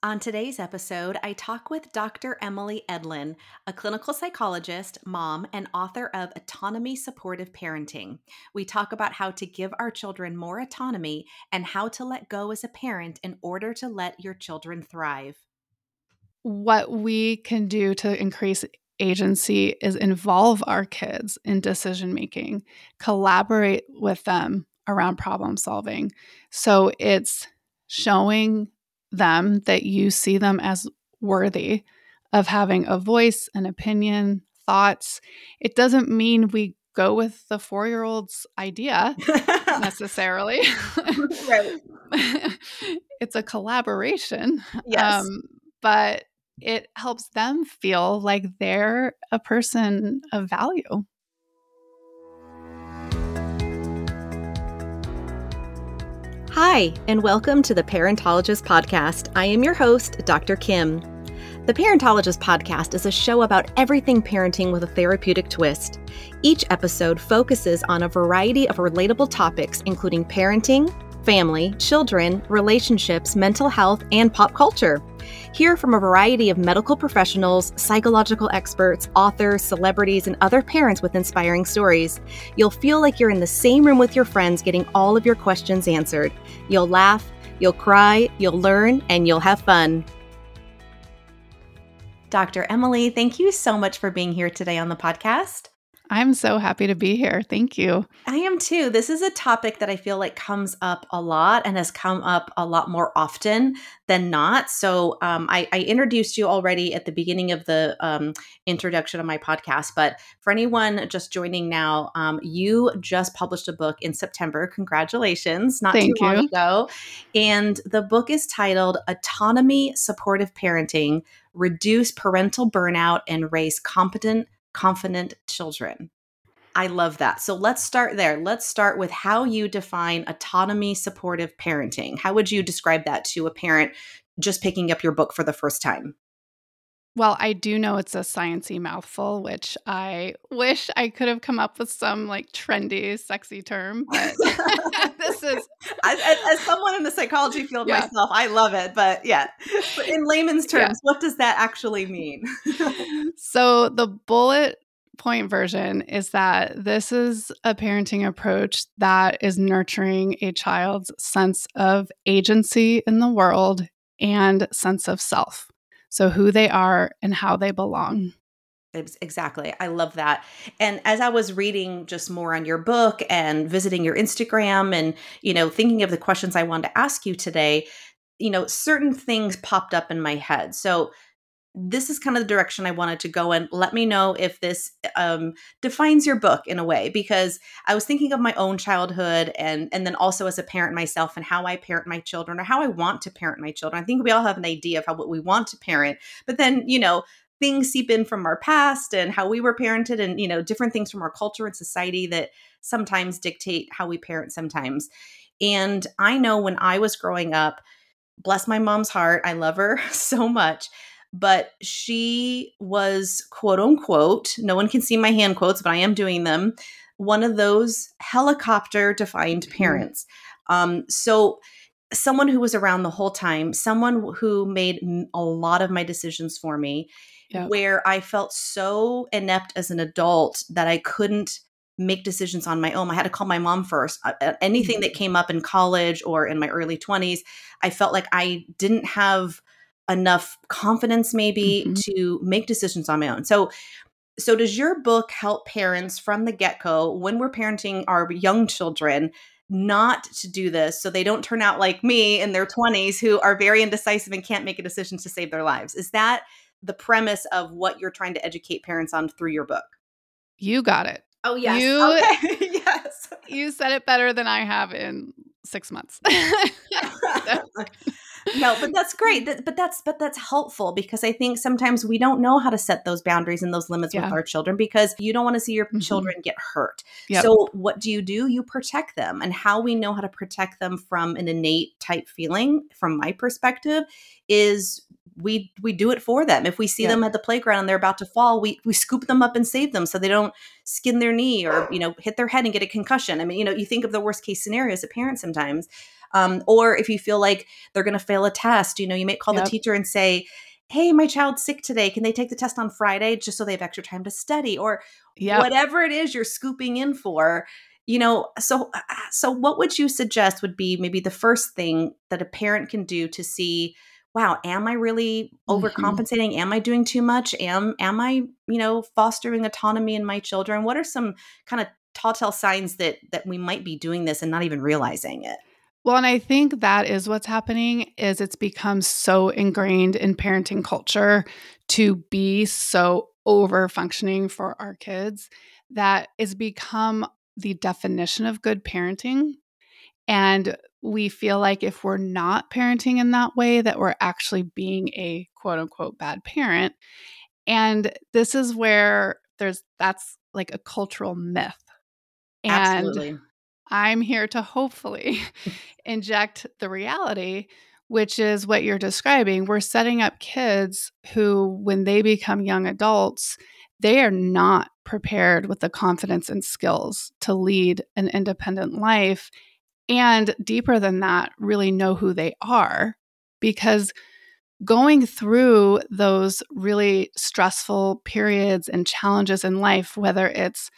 On today's episode, I talk with Dr. Emily Edlynn, a clinical psychologist, mom, and author of Autonomy-Supportive Parenting. We talk about how to give our children more autonomy and how to let go as a parent in order to let your children thrive. What we can do to increase agency is involve our kids in decision-making, collaborate with them around problem solving. So it's showing them that you see them as worthy of having a voice, an opinion, thoughts. It doesn't mean we go with the 4-year-old's idea necessarily. Right. It's a collaboration. Yes. But it helps them feel like they're a person of value. Hi, and welcome to The Parentologist Podcast. I am your host, Dr. Kim. The Parentologist Podcast is a show about everything parenting with a therapeutic twist. Each episode focuses on a variety of relatable topics, including parenting, family, children, relationships, mental health, and pop culture. Hear from a variety of medical professionals, psychological experts, authors, celebrities, and other parents with inspiring stories. You'll feel like you're in the same room with your friends getting all of your questions answered. You'll laugh, you'll cry, you'll learn, and you'll have fun. Dr. Emily, thank you so much for being here today on the podcast. I'm so happy to be here. Thank you. I am too. This is a topic that I feel like comes up a lot and has come up a lot more often than not. So I introduced you already at the beginning of the introduction of my podcast. But for anyone just joining now, you just published a book in September. Congratulations. Not too long ago. And the book is titled Autonomy-Supportive Parenting, Reduce Parental Burnout and Raise Competent, Confident Children. I love that. So let's start there. Let's start with how you define autonomy-supportive parenting. How would you describe that to a parent just picking up your book for the first time? Well, I do know it's a sciencey mouthful, which I wish I could have come up with some like trendy, sexy term. But this is as someone in the psychology field myself, I love it. But yeah, in layman's terms, what does that actually mean? So the bullet point version is that this is a parenting approach that is nurturing a child's sense of agency in the world and sense of self. So who they are and how they belong. Exactly. I love that. And as I was reading just more on your book and visiting your Instagram and, you know, thinking of the questions I wanted to ask you today, you know, certain things popped up in my head. So this is kind of the direction I wanted to go in. Let me know if this defines your book in a way, because I was thinking of my own childhood and then also as a parent myself and how I parent my children or how I want to parent my children. I think we all have an idea of what we want to parent, but then, you know, things seep in from our past and how we were parented and, you know, different things from our culture and society that sometimes dictate how we parent sometimes. And I know when I was growing up, bless my mom's heart, I love her so much. But she was, quote unquote, no one can see my hand quotes, but I am doing them, one of those helicopter-defined parents. So someone who was around the whole time, someone who made a lot of my decisions for me, where I felt so inept as an adult that I couldn't make decisions on my own. I had to call my mom first. Anything that came up in college or in my early 20s, I felt like I didn't have enough confidence maybe to make decisions on my own. So does your book help parents from the get-go when we're parenting our young children not to do this so they don't turn out like me in their 20s who are very indecisive and can't make a decision to save their lives? Is that the premise of what you're trying to educate parents on through your book? You got it. Oh, yes. Okay. Yes. You said it better than I have in 6 months. No, but that's great. But that's helpful because I think sometimes we don't know how to set those boundaries and those limits with our children because you don't want to see your children get hurt. Yep. So what do? You protect them. And how we know how to protect them from an innate type feeling, from my perspective, is we do it for them. If we see them at the playground and they're about to fall, we scoop them up and save them so they don't skin their knee or, you know, hit their head and get a concussion. I mean, you know, you think of the worst case scenario as a parent sometimes. Or if you feel like they're going to fail a test, you know, you may call the teacher and say, hey, my child's sick today. Can they take the test on Friday just so they have extra time to study? Or whatever it is you're scooping in for, you know. So what would you suggest would be maybe the first thing that a parent can do to see, wow, am I really overcompensating? Am I doing too much? Am I, you know, fostering autonomy in my children? What are some kind of telltale signs that we might be doing this and not even realizing it? Well, and I think that is what's happening is it's become so ingrained in parenting culture to be so over-functioning for our kids that it's become the definition of good parenting. And we feel like if we're not parenting in that way, that we're actually being a quote unquote bad parent. And this is where that's like a cultural myth. And absolutely. I'm here to hopefully inject the reality, which is what you're describing. We're setting up kids who, when they become young adults, they are not prepared with the confidence and skills to lead an independent life. And deeper than that, really know who they are, because going through those really stressful periods and challenges in life, whether it's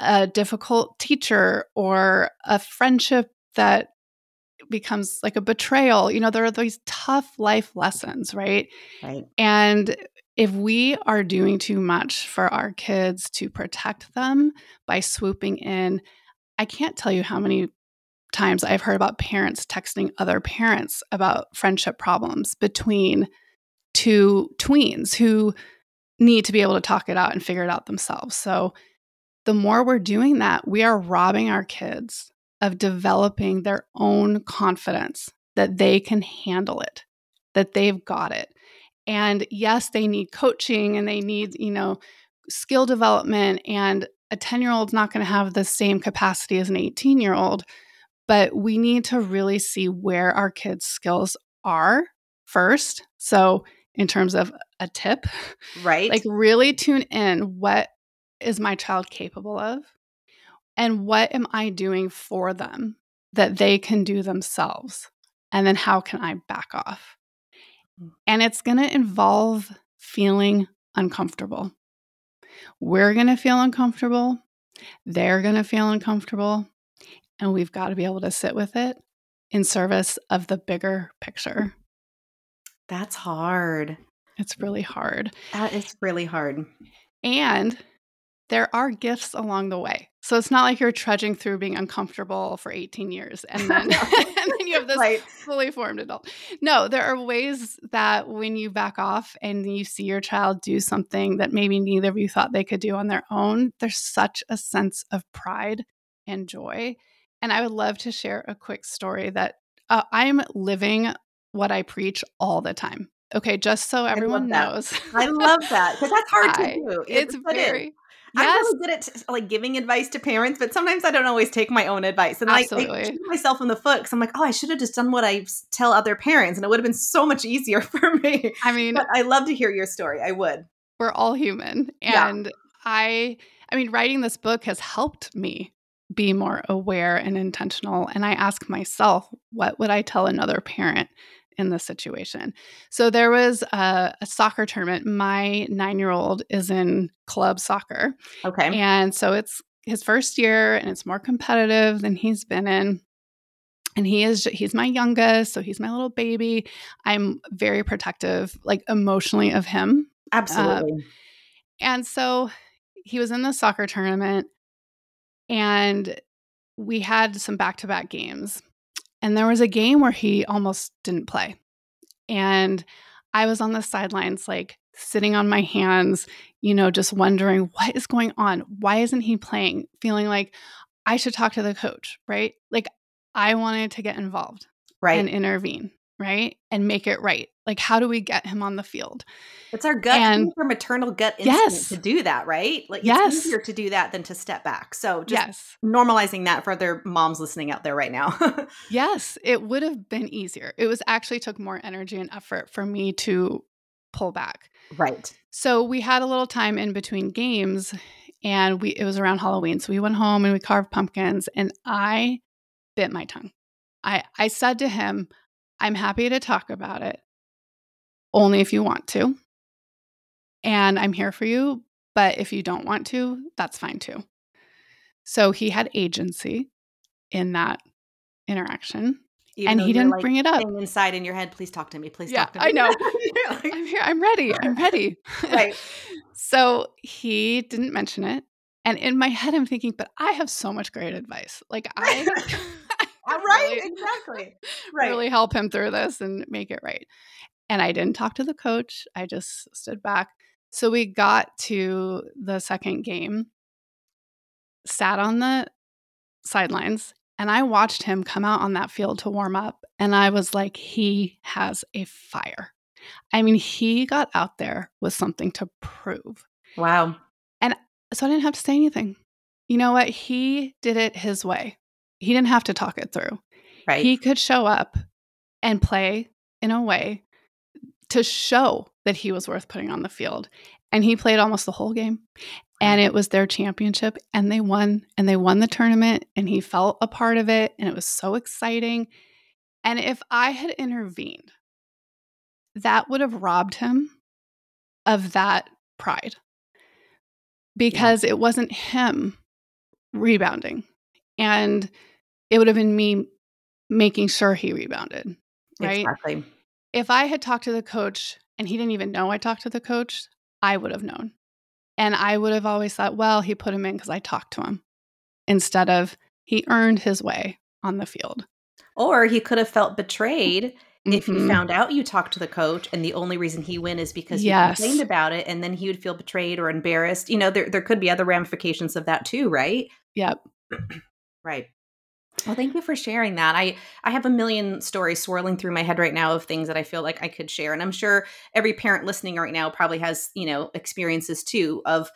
a difficult teacher or a friendship that becomes like a betrayal. You know, there are these tough life lessons, right? Right. And if we are doing too much for our kids to protect them by swooping in, I can't tell you how many times I've heard about parents texting other parents about friendship problems between two tweens who need to be able to talk it out and figure it out themselves. So the more we're doing that, we are robbing our kids of developing their own confidence that they can handle it, that they've got it. And yes, they need coaching and they need, you know, skill development. And a 10-year-old's not going to have the same capacity as an 18-year-old, but we need to really see where our kids' skills are first. So in terms of a tip, right? Like really tune in, what is my child capable of? And what am I doing for them that they can do themselves? And then how can I back off? And it's going to involve feeling uncomfortable. We're going to feel uncomfortable. They're going to feel uncomfortable. And we've got to be able to sit with it in service of the bigger picture. That's hard. It's really hard. That is really hard. And there are gifts along the way. So it's not like you're trudging through being uncomfortable for 18 years and then, and then you have this fully formed adult. No, there are ways that when you back off and you see your child do something that maybe neither of you thought they could do on their own, there's such a sense of pride and joy. And I would love to share a quick story that I'm living what I preach all the time. Okay, just so everyone knows. I love that, because that's hard to do. It's very... I'm really good at like giving advice to parents, but sometimes I don't always take my own advice. And I shoot myself in the foot because I'm like, oh, I should have just done what I tell other parents and it would have been so much easier for me. I mean, but I love to hear your story. I would. We're all human. And I mean, writing this book has helped me be more aware and intentional. And I ask myself, what would I tell another parent in this situation? So there was a soccer tournament. My 9-year-old is in club soccer. Okay. And so it's his first year and it's more competitive than he's been in. And he's my youngest. So he's my little baby. I'm very protective, like emotionally, of him. Absolutely. And so he was in the soccer tournament and we had some back-to-back games. And there was a game where he almost didn't play. And I was on the sidelines, like sitting on my hands, you know, just wondering what is going on? Why isn't he playing? Feeling like I should talk to the coach, right? Like I wanted to get involved and intervene. right? And make it right. Like, how do we get him on the field? It's our gut, and our maternal gut instinct to do that, right? Like, it's easier to do that than to step back. So just normalizing that for other moms listening out there right now. It would have been easier. It was actually took more energy and effort for me to pull back. Right. So we had a little time in between games, and it was around Halloween. So we went home and we carved pumpkins, and I bit my tongue. I said to him, I'm happy to talk about it, only if you want to. And I'm here for you, but if you don't want to, that's fine too. So he had agency in that interaction. Even and he didn't bring it up. Inside in your head, please talk to me. Please talk to me. I know. I'm here. I'm ready. I'm ready. Right. So he didn't mention it. And in my head, I'm thinking, but I have so much great advice. Like I really help him through this and make it right. And I didn't talk to the coach. I just stood back. So we got to the second game, sat on the sidelines, and I watched him come out on that field to warm up. And I was like, he has a fire. I mean, he got out there with something to prove. Wow. And so I didn't have to say anything. You know what? He did it his way. He didn't have to talk it through. Right. He could show up and play in a way to show that he was worth putting on the field. And he played almost the whole game. And it was their championship, and they won. And they won the tournament, and he felt a part of it. And it was so exciting. And if I had intervened, that would have robbed him of that pride, because it wasn't him rebounding. And it would have been me making sure he rebounded, right? Exactly. If I had talked to the coach and he didn't even know I talked to the coach, I would have known. And I would have always thought, well, he put him in because I talked to him, instead of he earned his way on the field. Or he could have felt betrayed if he found out you talked to the coach and the only reason he win is because he complained about it, and then he would feel betrayed or embarrassed. You know, there could be other ramifications of that too, right? Yep. Right. Well, thank you for sharing that. I have a million stories swirling through my head right now of things that I feel like I could share. And I'm sure every parent listening right now probably has, you know, experiences too of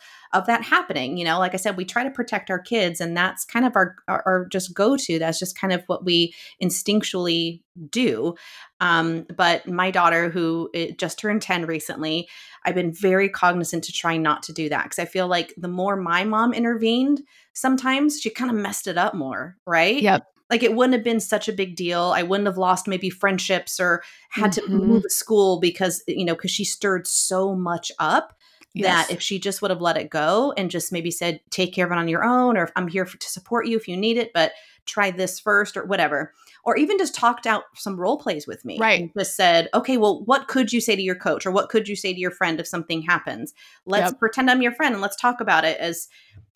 that happening. You know, like I said, we try to protect our kids, and that's kind of our just go-to. That's just kind of what we instinctually do. But my daughter, who just turned 10 recently, I've been very cognizant to try not to do that, because I feel like the more my mom intervened, sometimes she kind of messed it up more, right? Yep. Like, it wouldn't have been such a big deal. I wouldn't have lost maybe friendships or had to move to school because, you know, because she stirred so much up. Yes. That if she just would have let it go and just maybe said, take care of it on your own, or I'm here to support you if you need it, but try this first or whatever. Or even just talked out some role plays with me. Right. And just said, okay, well, what could you say to your coach, or what could you say to your friend if something happens? Let's pretend I'm your friend and let's talk about it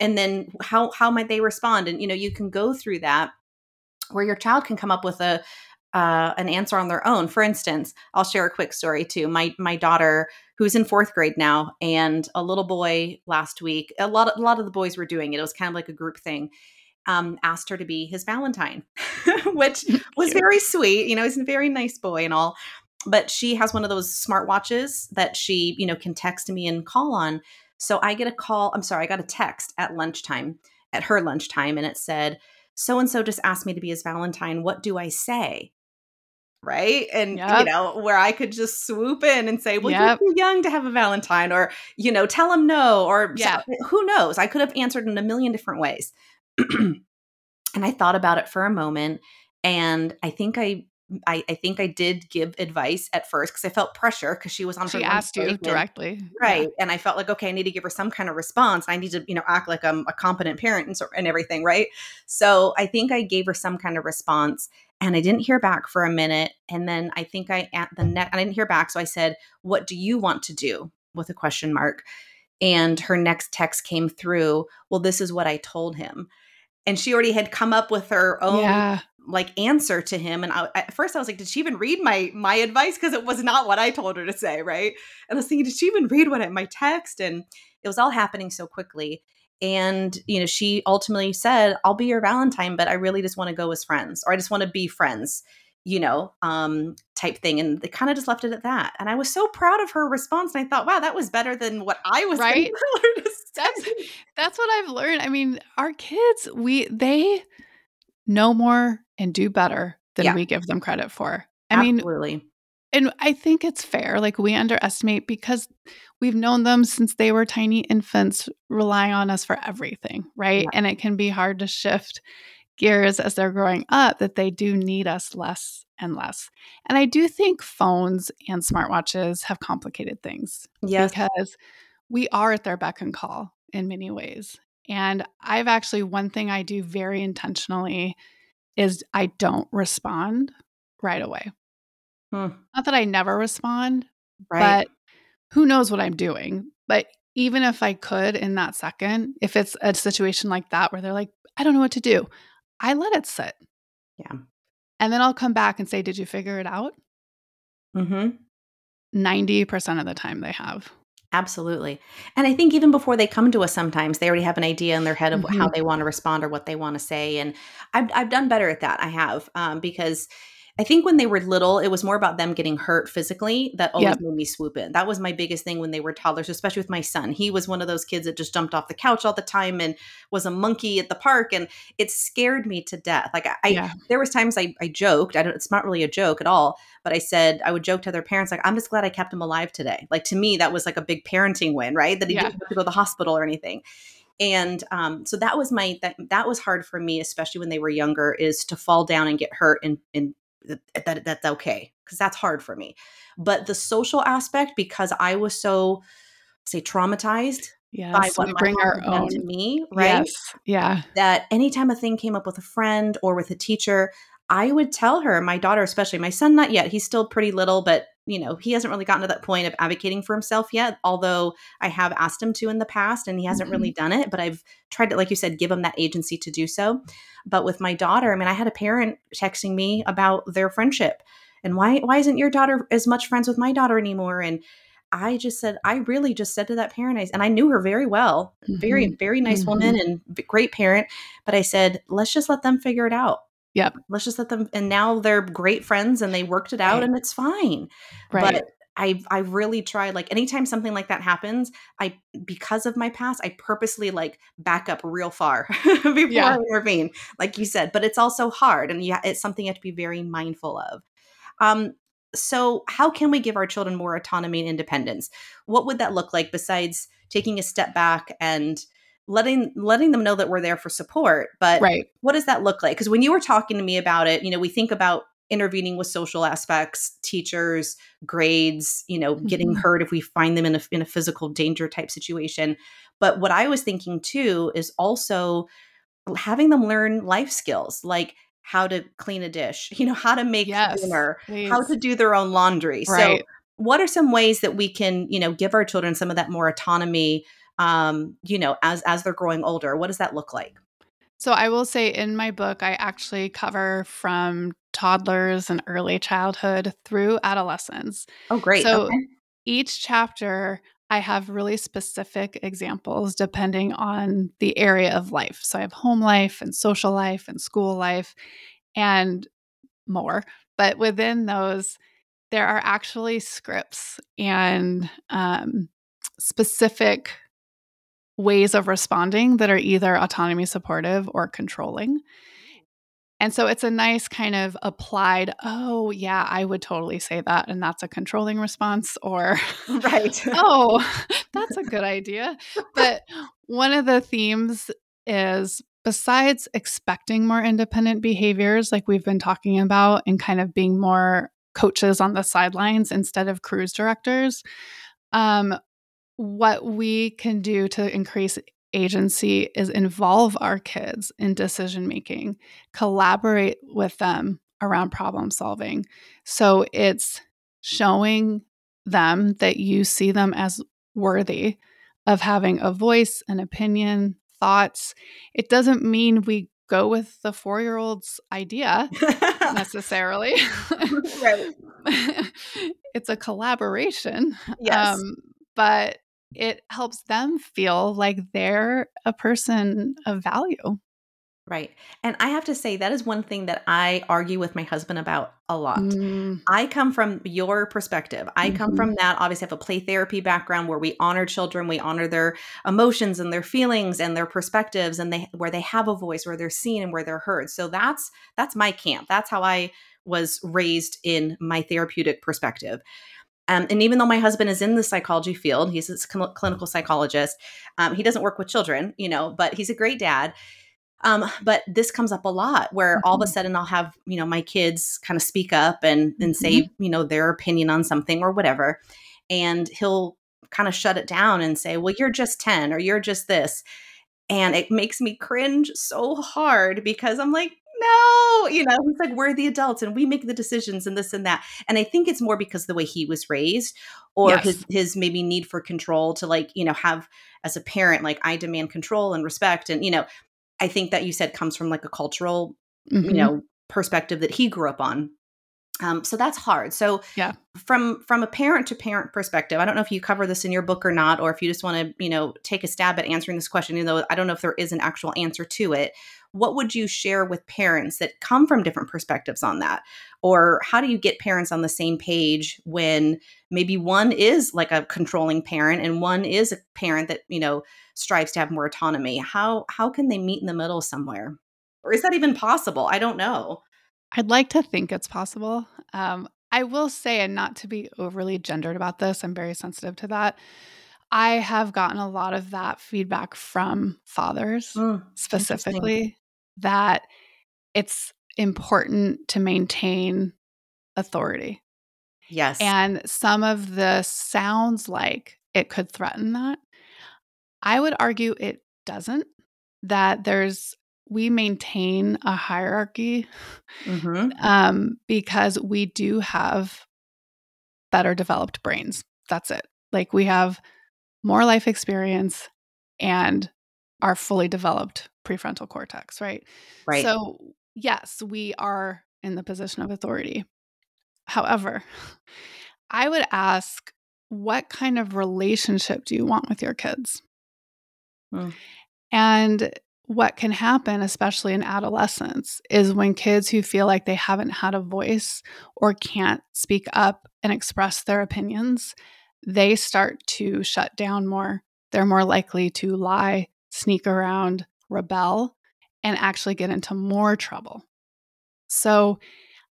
and then how might they respond? And, you know, you can go through that where your child can come up with an answer on their own. For instance, I'll share a quick story too. My daughter, who's in 4th grade now, and a little boy last week, a lot of the boys were doing it. It was kind of like a group thing. Asked her to be his Valentine, which was very sweet. You know, he's a very nice boy and all, but she has one of those smartwatches that she, you know, can text me and call on. So I got a text at her lunchtime, and it said, so-and-so just asked me to be his Valentine. What do I say? Right. And, you know, where I could just swoop in and say, well, you're too young to have a Valentine, or, you know, tell him no, or who knows? I could have answered in a million different ways. And I thought about it for a moment. And I think I think I did give advice at first, because I felt pressure, because she was on her own. She asked you directly. Right. Yeah. And I felt like, okay, I need to give her some kind of response. I need to, you know, act like I'm a competent parent and everything. Right. So I think I gave her some kind of response, and I didn't hear back for a minute. And then I think I didn't hear back. So I said, what do you want to do, with a question mark? And her next text came through, well, this is what I told him. And she already had come up with her own like answer to him. And at first I was like, did she even read my advice? Because it was not what I told her to say, right? And I was thinking, did she even read my text? And it was all happening so quickly. And, you know, she ultimately said, I'll be your Valentine, but I really just want to go as friends, or I just want to be friends. type thing. And they kind of just left it at that. And I was so proud of her response. And I thought, wow, that was better than what I was right. That's what I've learned. I mean, our kids, they know more and do better than we give them credit for. I mean, absolutely. And I think it's fair. Like, we underestimate because we've known them since they were tiny infants, rely on us for everything, right? Yeah. And it can be hard to shift gears as they're growing up that they do need us less and less. And I do think phones and smartwatches have complicated things. Yes. Because we are at their beck and call in many ways. And I've actually, one thing I do very intentionally is I don't respond right away. Not that I never respond, but who knows what I'm doing. But even if I could in that second, if it's a situation like that where they're like, I don't know what to do, I let it sit. Yeah. And then I'll come back and say, did you figure it out? 90% of the time they have. Absolutely. And I think even before they come to us, sometimes they already have an idea in their head of how they want to respond or what they want to say. And I've done better at that. I have, because I think when they were little, it was more about them getting hurt physically. That always made me swoop in. That was my biggest thing when they were toddlers, especially with my son. He was one of those kids that just jumped off the couch all the time and was a monkey at the park. And it scared me to death. Like I there was times I joked, it's not really a joke at all, but I said, I would joke to their parents, like, I'm just glad I kept him alive today. Like, to me, that was like a big parenting win, right? That he didn't have to go to the hospital or anything. And so that was that was hard for me, especially when they were younger, is to fall down and get hurt and that's okay, because that's hard for me. But the social aspect, because I was so, say, traumatized by what my mom done to me, right? Yes. Yeah. That anytime a thing came up with a friend or with a teacher, I would tell her, my daughter especially, my son not yet, he's still pretty little, but he hasn't really gotten to that point of advocating for himself yet, although I have asked him to in the past and he hasn't really done it, but I've tried to, like you said, give him that agency to do so. But with my daughter, I mean, I had a parent texting me about their friendship and why isn't your daughter as much friends with my daughter anymore? And I just said, I really said to that parent, and I knew her very well, very, very nice woman and great parent, but I said, let's just let them figure it out. Yep. Let's just let them. And now they're great friends and they worked it out and it's fine. Right. But I really tried, like, anytime something like that happens, because of my past, I purposely like back up real far before I intervene, like you said, but it's also hard and it's something you have to be very mindful of. So how can we give our children more autonomy and independence? What would that look like besides taking a step back and letting them know that we're there for support, but what does that look like? Because when you were talking to me about it, we think about intervening with social aspects, teachers, grades, getting hurt if we find them in a physical danger type situation. But what I was thinking too is also having them learn life skills, like how to clean a dish, how to make dinner, how to do their own laundry. So what are some ways that we can, give our children some of that more autonomy, as they're growing older? What does that look like? So I will say, in my book, I actually cover from toddlers and early childhood through adolescence. Oh, great. So each chapter, I have really specific examples depending on the area of life. So I have home life and social life and school life and more. But within those, there are actually scripts and specific ways of responding that are either autonomy supportive or controlling. And so it's a nice kind of applied, oh yeah, I would totally say that, and that's a controlling response, or oh, that's a good idea. But one of the themes is, besides expecting more independent behaviors like we've been talking about and kind of being more coaches on the sidelines instead of cruise directors, what we can do to increase agency is involve our kids in decision-making, collaborate with them around problem solving. So it's showing them that you see them as worthy of having a voice, an opinion, thoughts. It doesn't mean we go with the 4-year-old's idea necessarily. Right. It's a collaboration. Yes. But it helps them feel like they're a person of value. Right. And I have to say, that is one thing that I argue with my husband about a lot. Mm. I come from your perspective. I come from that. Obviously, I have a play therapy background where we honor children. We honor their emotions and their feelings and their perspectives, and where they have a voice, where they're seen and where they're heard. So that's my camp. That's how I was raised in my therapeutic perspective. And even though my husband is in the psychology field, he's a clinical psychologist. He doesn't work with children, but he's a great dad. But this comes up a lot where all of a sudden I'll have, my kids kind of speak up and say, their opinion on something or whatever. And he'll kind of shut it down and say, well, you're just 10 or you're just this. And it makes me cringe so hard because I'm like, no, he's like, we're the adults and we make the decisions and this and that. And I think it's more because the way he was raised or his maybe need for control to have as a parent, I demand control and respect. And, I think that you said comes from a cultural, perspective that he grew up on. So that's hard. So from a parent to parent perspective, I don't know if you cover this in your book or not, or if you just want to, take a stab at answering this question, though I don't know if there is an actual answer to it. What would you share with parents that come from different perspectives on that? Or how do you get parents on the same page when maybe one is a controlling parent and one is a parent that, strives to have more autonomy? How can they meet in the middle somewhere? Or is that even possible? I don't know. I'd like to think it's possible. I will say, and not to be overly gendered about this, I'm very sensitive to that. I have gotten a lot of that feedback from fathers specifically, that it's important to maintain authority. Yes. And some of this sounds like it could threaten that. I would argue it doesn't, that we maintain a hierarchy because we do have better developed brains. That's it. We have more life experience and our fully developed prefrontal cortex, right? Right. So yes, we are in the position of authority. However, I would ask, what kind of relationship do you want with your kids? Mm. And what can happen, especially in adolescence, is when kids who feel like they haven't had a voice or can't speak up and express their opinions, they start to shut down more. They're more likely to lie, sneak around, rebel, and actually get into more trouble. So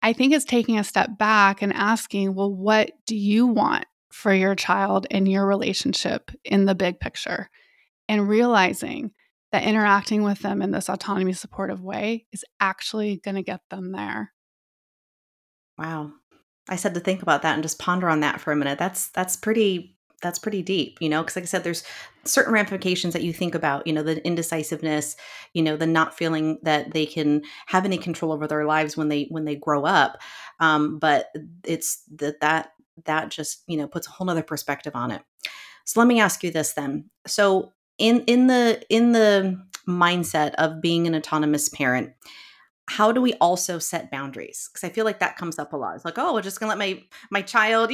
I think it's taking a step back and asking, well, what do you want for your child and your relationship in the big picture? And realizing that interacting with them in this autonomy supportive way is actually going to get them there. Wow. I said to think about that and just ponder on that for a minute. That's pretty deep, because like I said, there's certain ramifications that you think about, the indecisiveness, the not feeling that they can have any control over their lives when they grow up. But it's that just, puts a whole nother perspective on it. So let me ask you this then. So in the mindset of being an autonomous parent, how do we also set boundaries? Because I feel like that comes up a lot. It's like, oh, we're just gonna let my child,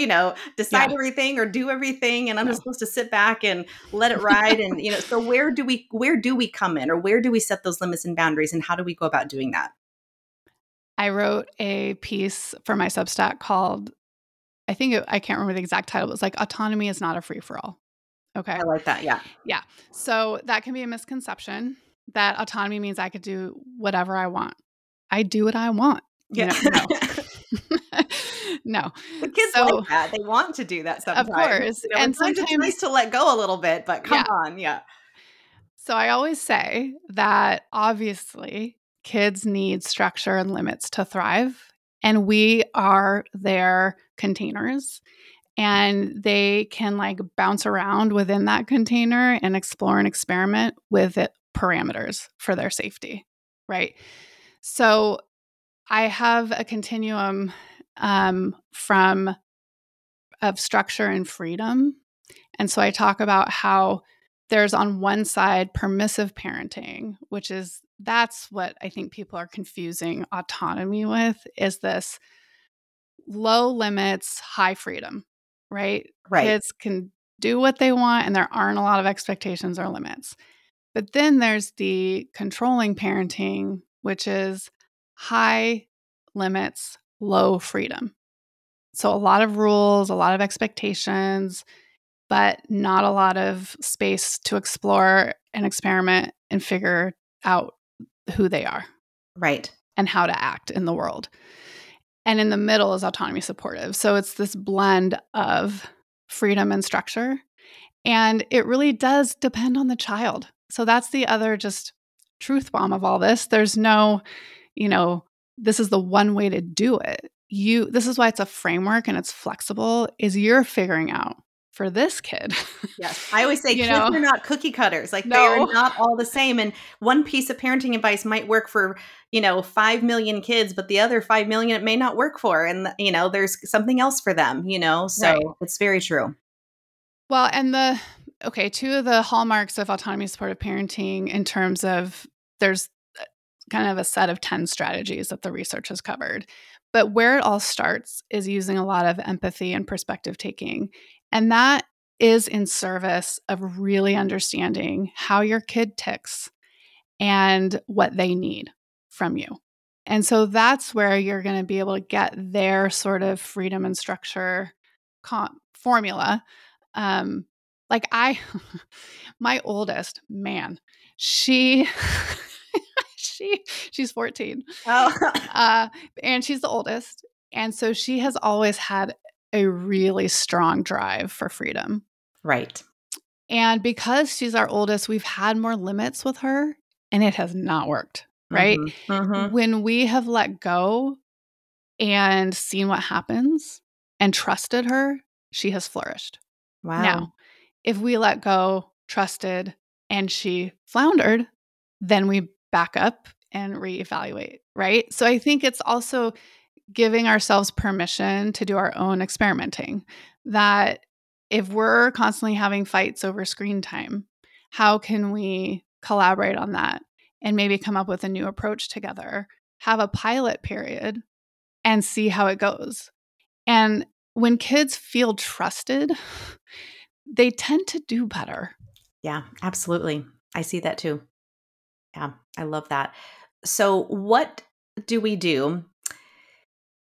decide everything or do everything, and I'm just supposed to sit back and let it ride. And so where do we come in, or where do we set those limits and boundaries, and how do we go about doing that? I wrote a piece for my Substack called, I can't remember the exact title. It was like, autonomy is not a free for all. Okay, I like that. Yeah, yeah. So that can be a misconception that autonomy means I could do whatever I want. I do what I want. Yeah. No. The kids like that. They want to do that sometimes. Of course. And sometimes it's nice to let go a little bit, but come on. Yeah. So I always say that obviously kids need structure and limits to thrive, and we are their containers, and they can bounce around within that container and explore and experiment with parameters for their safety, right? So I have a continuum of structure and freedom. And so I talk about how there's on one side permissive parenting, which is, that's what I think people are confusing autonomy with, is this low limits, high freedom, right? Right. Kids can do what they want and there aren't a lot of expectations or limits. But then there's the controlling parenting, which is high limits, low freedom. So a lot of rules, a lot of expectations, but not a lot of space to explore and experiment and figure out who they are. Right. And how to act in the world. And in the middle is autonomy supportive. So it's this blend of freedom and structure. And it really does depend on the child. So that's the other just truth bomb of all this. There's no, this is the one way to do it. This is why it's a framework and it's flexible, is you're figuring out for this kid. Yes. I always say kids are not cookie cutters. They are not all the same. And one piece of parenting advice might work for, 5 million kids, but the other 5 million, it may not work for. And, there's something else for them, so right. It's very true. Well, and two of the hallmarks of autonomy-supportive parenting in terms of there's kind of a set of 10 strategies that the research has covered. But where it all starts is using a lot of empathy and perspective taking. And that is in service of really understanding how your kid ticks and what they need from you. And so that's where you're going to be able to get their sort of freedom and structure formula. My oldest, man, she's 14. And she's the oldest. And so she has always had a really strong drive for freedom. Right. And because she's our oldest, we've had more limits with her and it has not worked. Right. Mm-hmm. Mm-hmm. When we have let go and seen what happens and trusted her, she has flourished. Wow. Now, if we let go, trusted, and she floundered, then we back up and reevaluate, right? So I think it's also giving ourselves permission to do our own experimenting. That if we're constantly having fights over screen time, how can we collaborate on that and maybe come up with a new approach together, have a pilot period and see how it goes. And when kids feel trusted, they tend to do better. Yeah, absolutely. I see that too. Yeah, I love that. So what do we do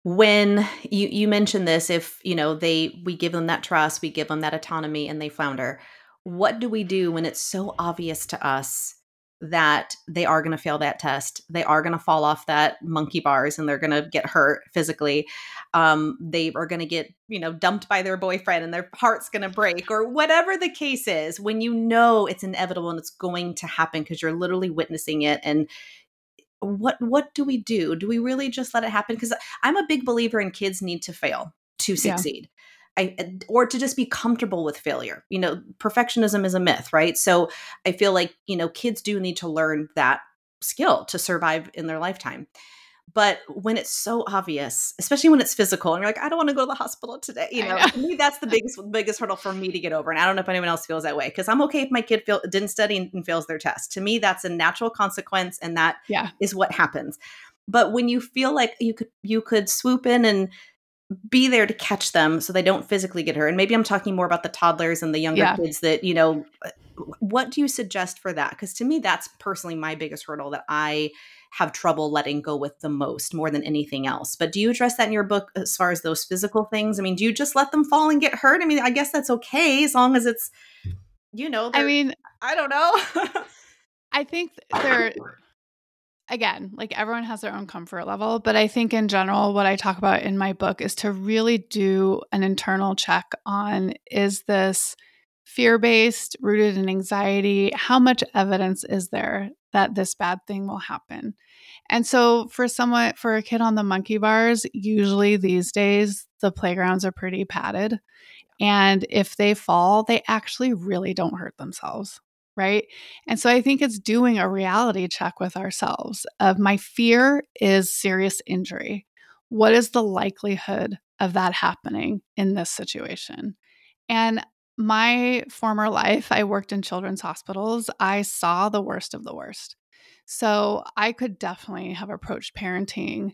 when you mentioned this, if, we give them that trust, we give them that autonomy and they flounder, what do we do when it's so obvious to us that they are going to fail that test? They are going to fall off that monkey bars and they're going to get hurt physically. They are going to get, dumped by their boyfriend and their heart's going to break or whatever the case is, when it's inevitable and it's going to happen because you're literally witnessing it. And what do we do? Do we really just let it happen? Because I'm a big believer in kids need to fail to succeed, or to just be comfortable with failure. Perfectionism is a myth, right? So I feel like, kids do need to learn that skill to survive in their lifetime. But when it's so obvious, especially when it's physical and you're like, I don't want to go to the hospital today. To me, that's the biggest hurdle for me to get over. And I don't know if anyone else feels that way, because I'm okay if my kid didn't study and fails their test. To me, that's a natural consequence. And that is what happens. But when you feel like you could swoop in and be there to catch them so they don't physically get hurt. And maybe I'm talking more about the toddlers and the younger kids that, what do you suggest for that? Because to me, that's personally my biggest hurdle that I have trouble letting go with the most, more than anything else. But do you address that in your book as far as those physical things? I mean, do you just let them fall and get hurt? I mean, I guess that's okay as long as it's, I don't know. I think everyone has their own comfort level. But I think in general, what I talk about in my book is to really do an internal check on, is this fear-based, rooted in anxiety? How much evidence is there that this bad thing will happen? And so for a kid on the monkey bars, usually these days, the playgrounds are pretty padded. And if they fall, they actually really don't hurt themselves, right? And so I think it's doing a reality check with ourselves of, my fear is serious injury. What is the likelihood of that happening in this situation? And my former life, I worked in children's hospitals. I saw the worst of the worst. So I could definitely have approached parenting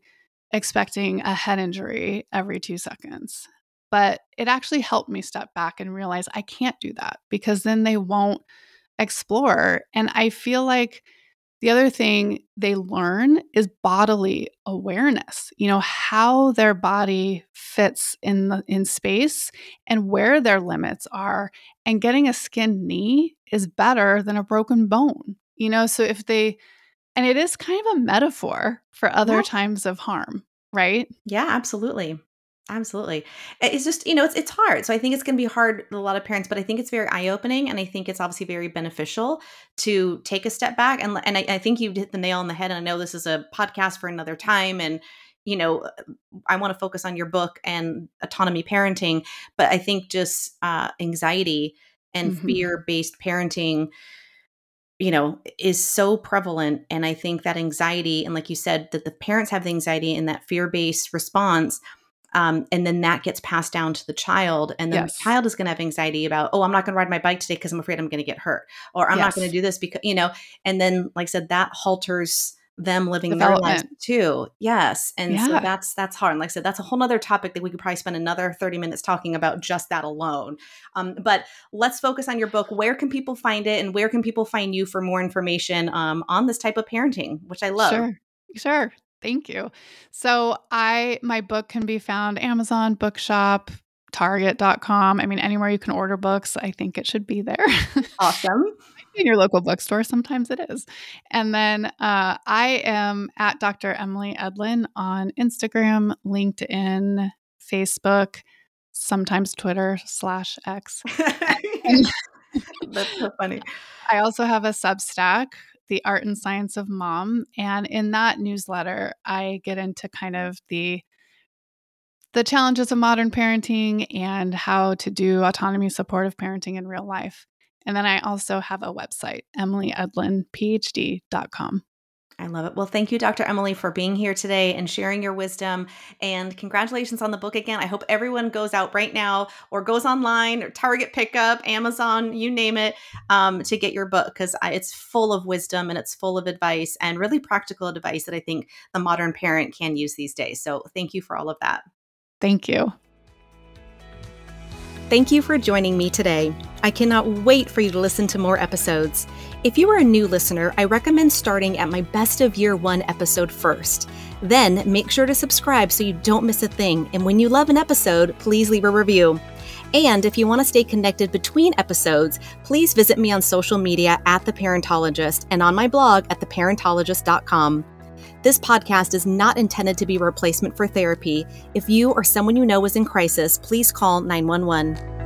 expecting a head injury every 2 seconds. But it actually helped me step back and realize I can't do that, because then they won't explore. And I feel like the other thing they learn is bodily awareness, you know, how their body fits in space and where their limits are. And getting a skinned knee is better than a broken bone, you know? So if they, and it is kind of a metaphor for other times of harm, right? Yeah, absolutely. Absolutely. It's just, you know, it's hard. So I think it's going to be hard for a lot of parents, but I think it's very eye-opening. And I think it's obviously very beneficial to take a step back. And I think you've hit the nail on the head. And I know this is a podcast for another time. And, you know, I want to focus on your book and autonomy parenting, but I think just anxiety and fear-based parenting, you know, is so prevalent. And I think that anxiety, and like you said, that the parents have the anxiety and that fear-based response, and then that gets passed down to the child. And then the child is going to have anxiety about, oh, I'm not going to ride my bike today because I'm afraid I'm going to get hurt. Or I'm not going to do this because, you know, and then, like I said, that halters them living their lives too. Yes. And so that's hard. And like I said, that's a whole nother topic that we could probably spend another 30 minutes talking about just that alone. But let's focus on your book. Where can people find it? And where can people find you for more information on this type of parenting, which I love. Sure. Thank you. So my book can be found Amazon, Bookshop, Target.com. I mean, anywhere you can order books, I think it should be there. Awesome. In your local bookstore, sometimes it is. And then I am at Dr. Emily Edlynn on Instagram, LinkedIn, Facebook, sometimes Twitter/X. That's so funny. I also have a Substack, The Art and Science of Mom. And in that newsletter, I get into kind of the challenges of modern parenting and how to do autonomy-supportive parenting in real life. And then I also have a website, emilyedlynnphd.com. I love it. Well, thank you, Dr. Emily, for being here today and sharing your wisdom, and congratulations on the book again. I hope everyone goes out right now or goes online or Target pickup, Amazon, you name it, to get your book, because it's full of wisdom and it's full of advice and really practical advice that I think the modern parent can use these days. So thank you for all of that. Thank you. Thank you for joining me today. I cannot wait for you to listen to more episodes. If you are a new listener, I recommend starting at my Best of Year One episode first. Then make sure to subscribe so you don't miss a thing. And when you love an episode, please leave a review. And if you want to stay connected between episodes, please visit me on social media at The Parentologist and on my blog at theparentologist.com. This podcast is not intended to be a replacement for therapy. If you or someone you know is in crisis, please call 911.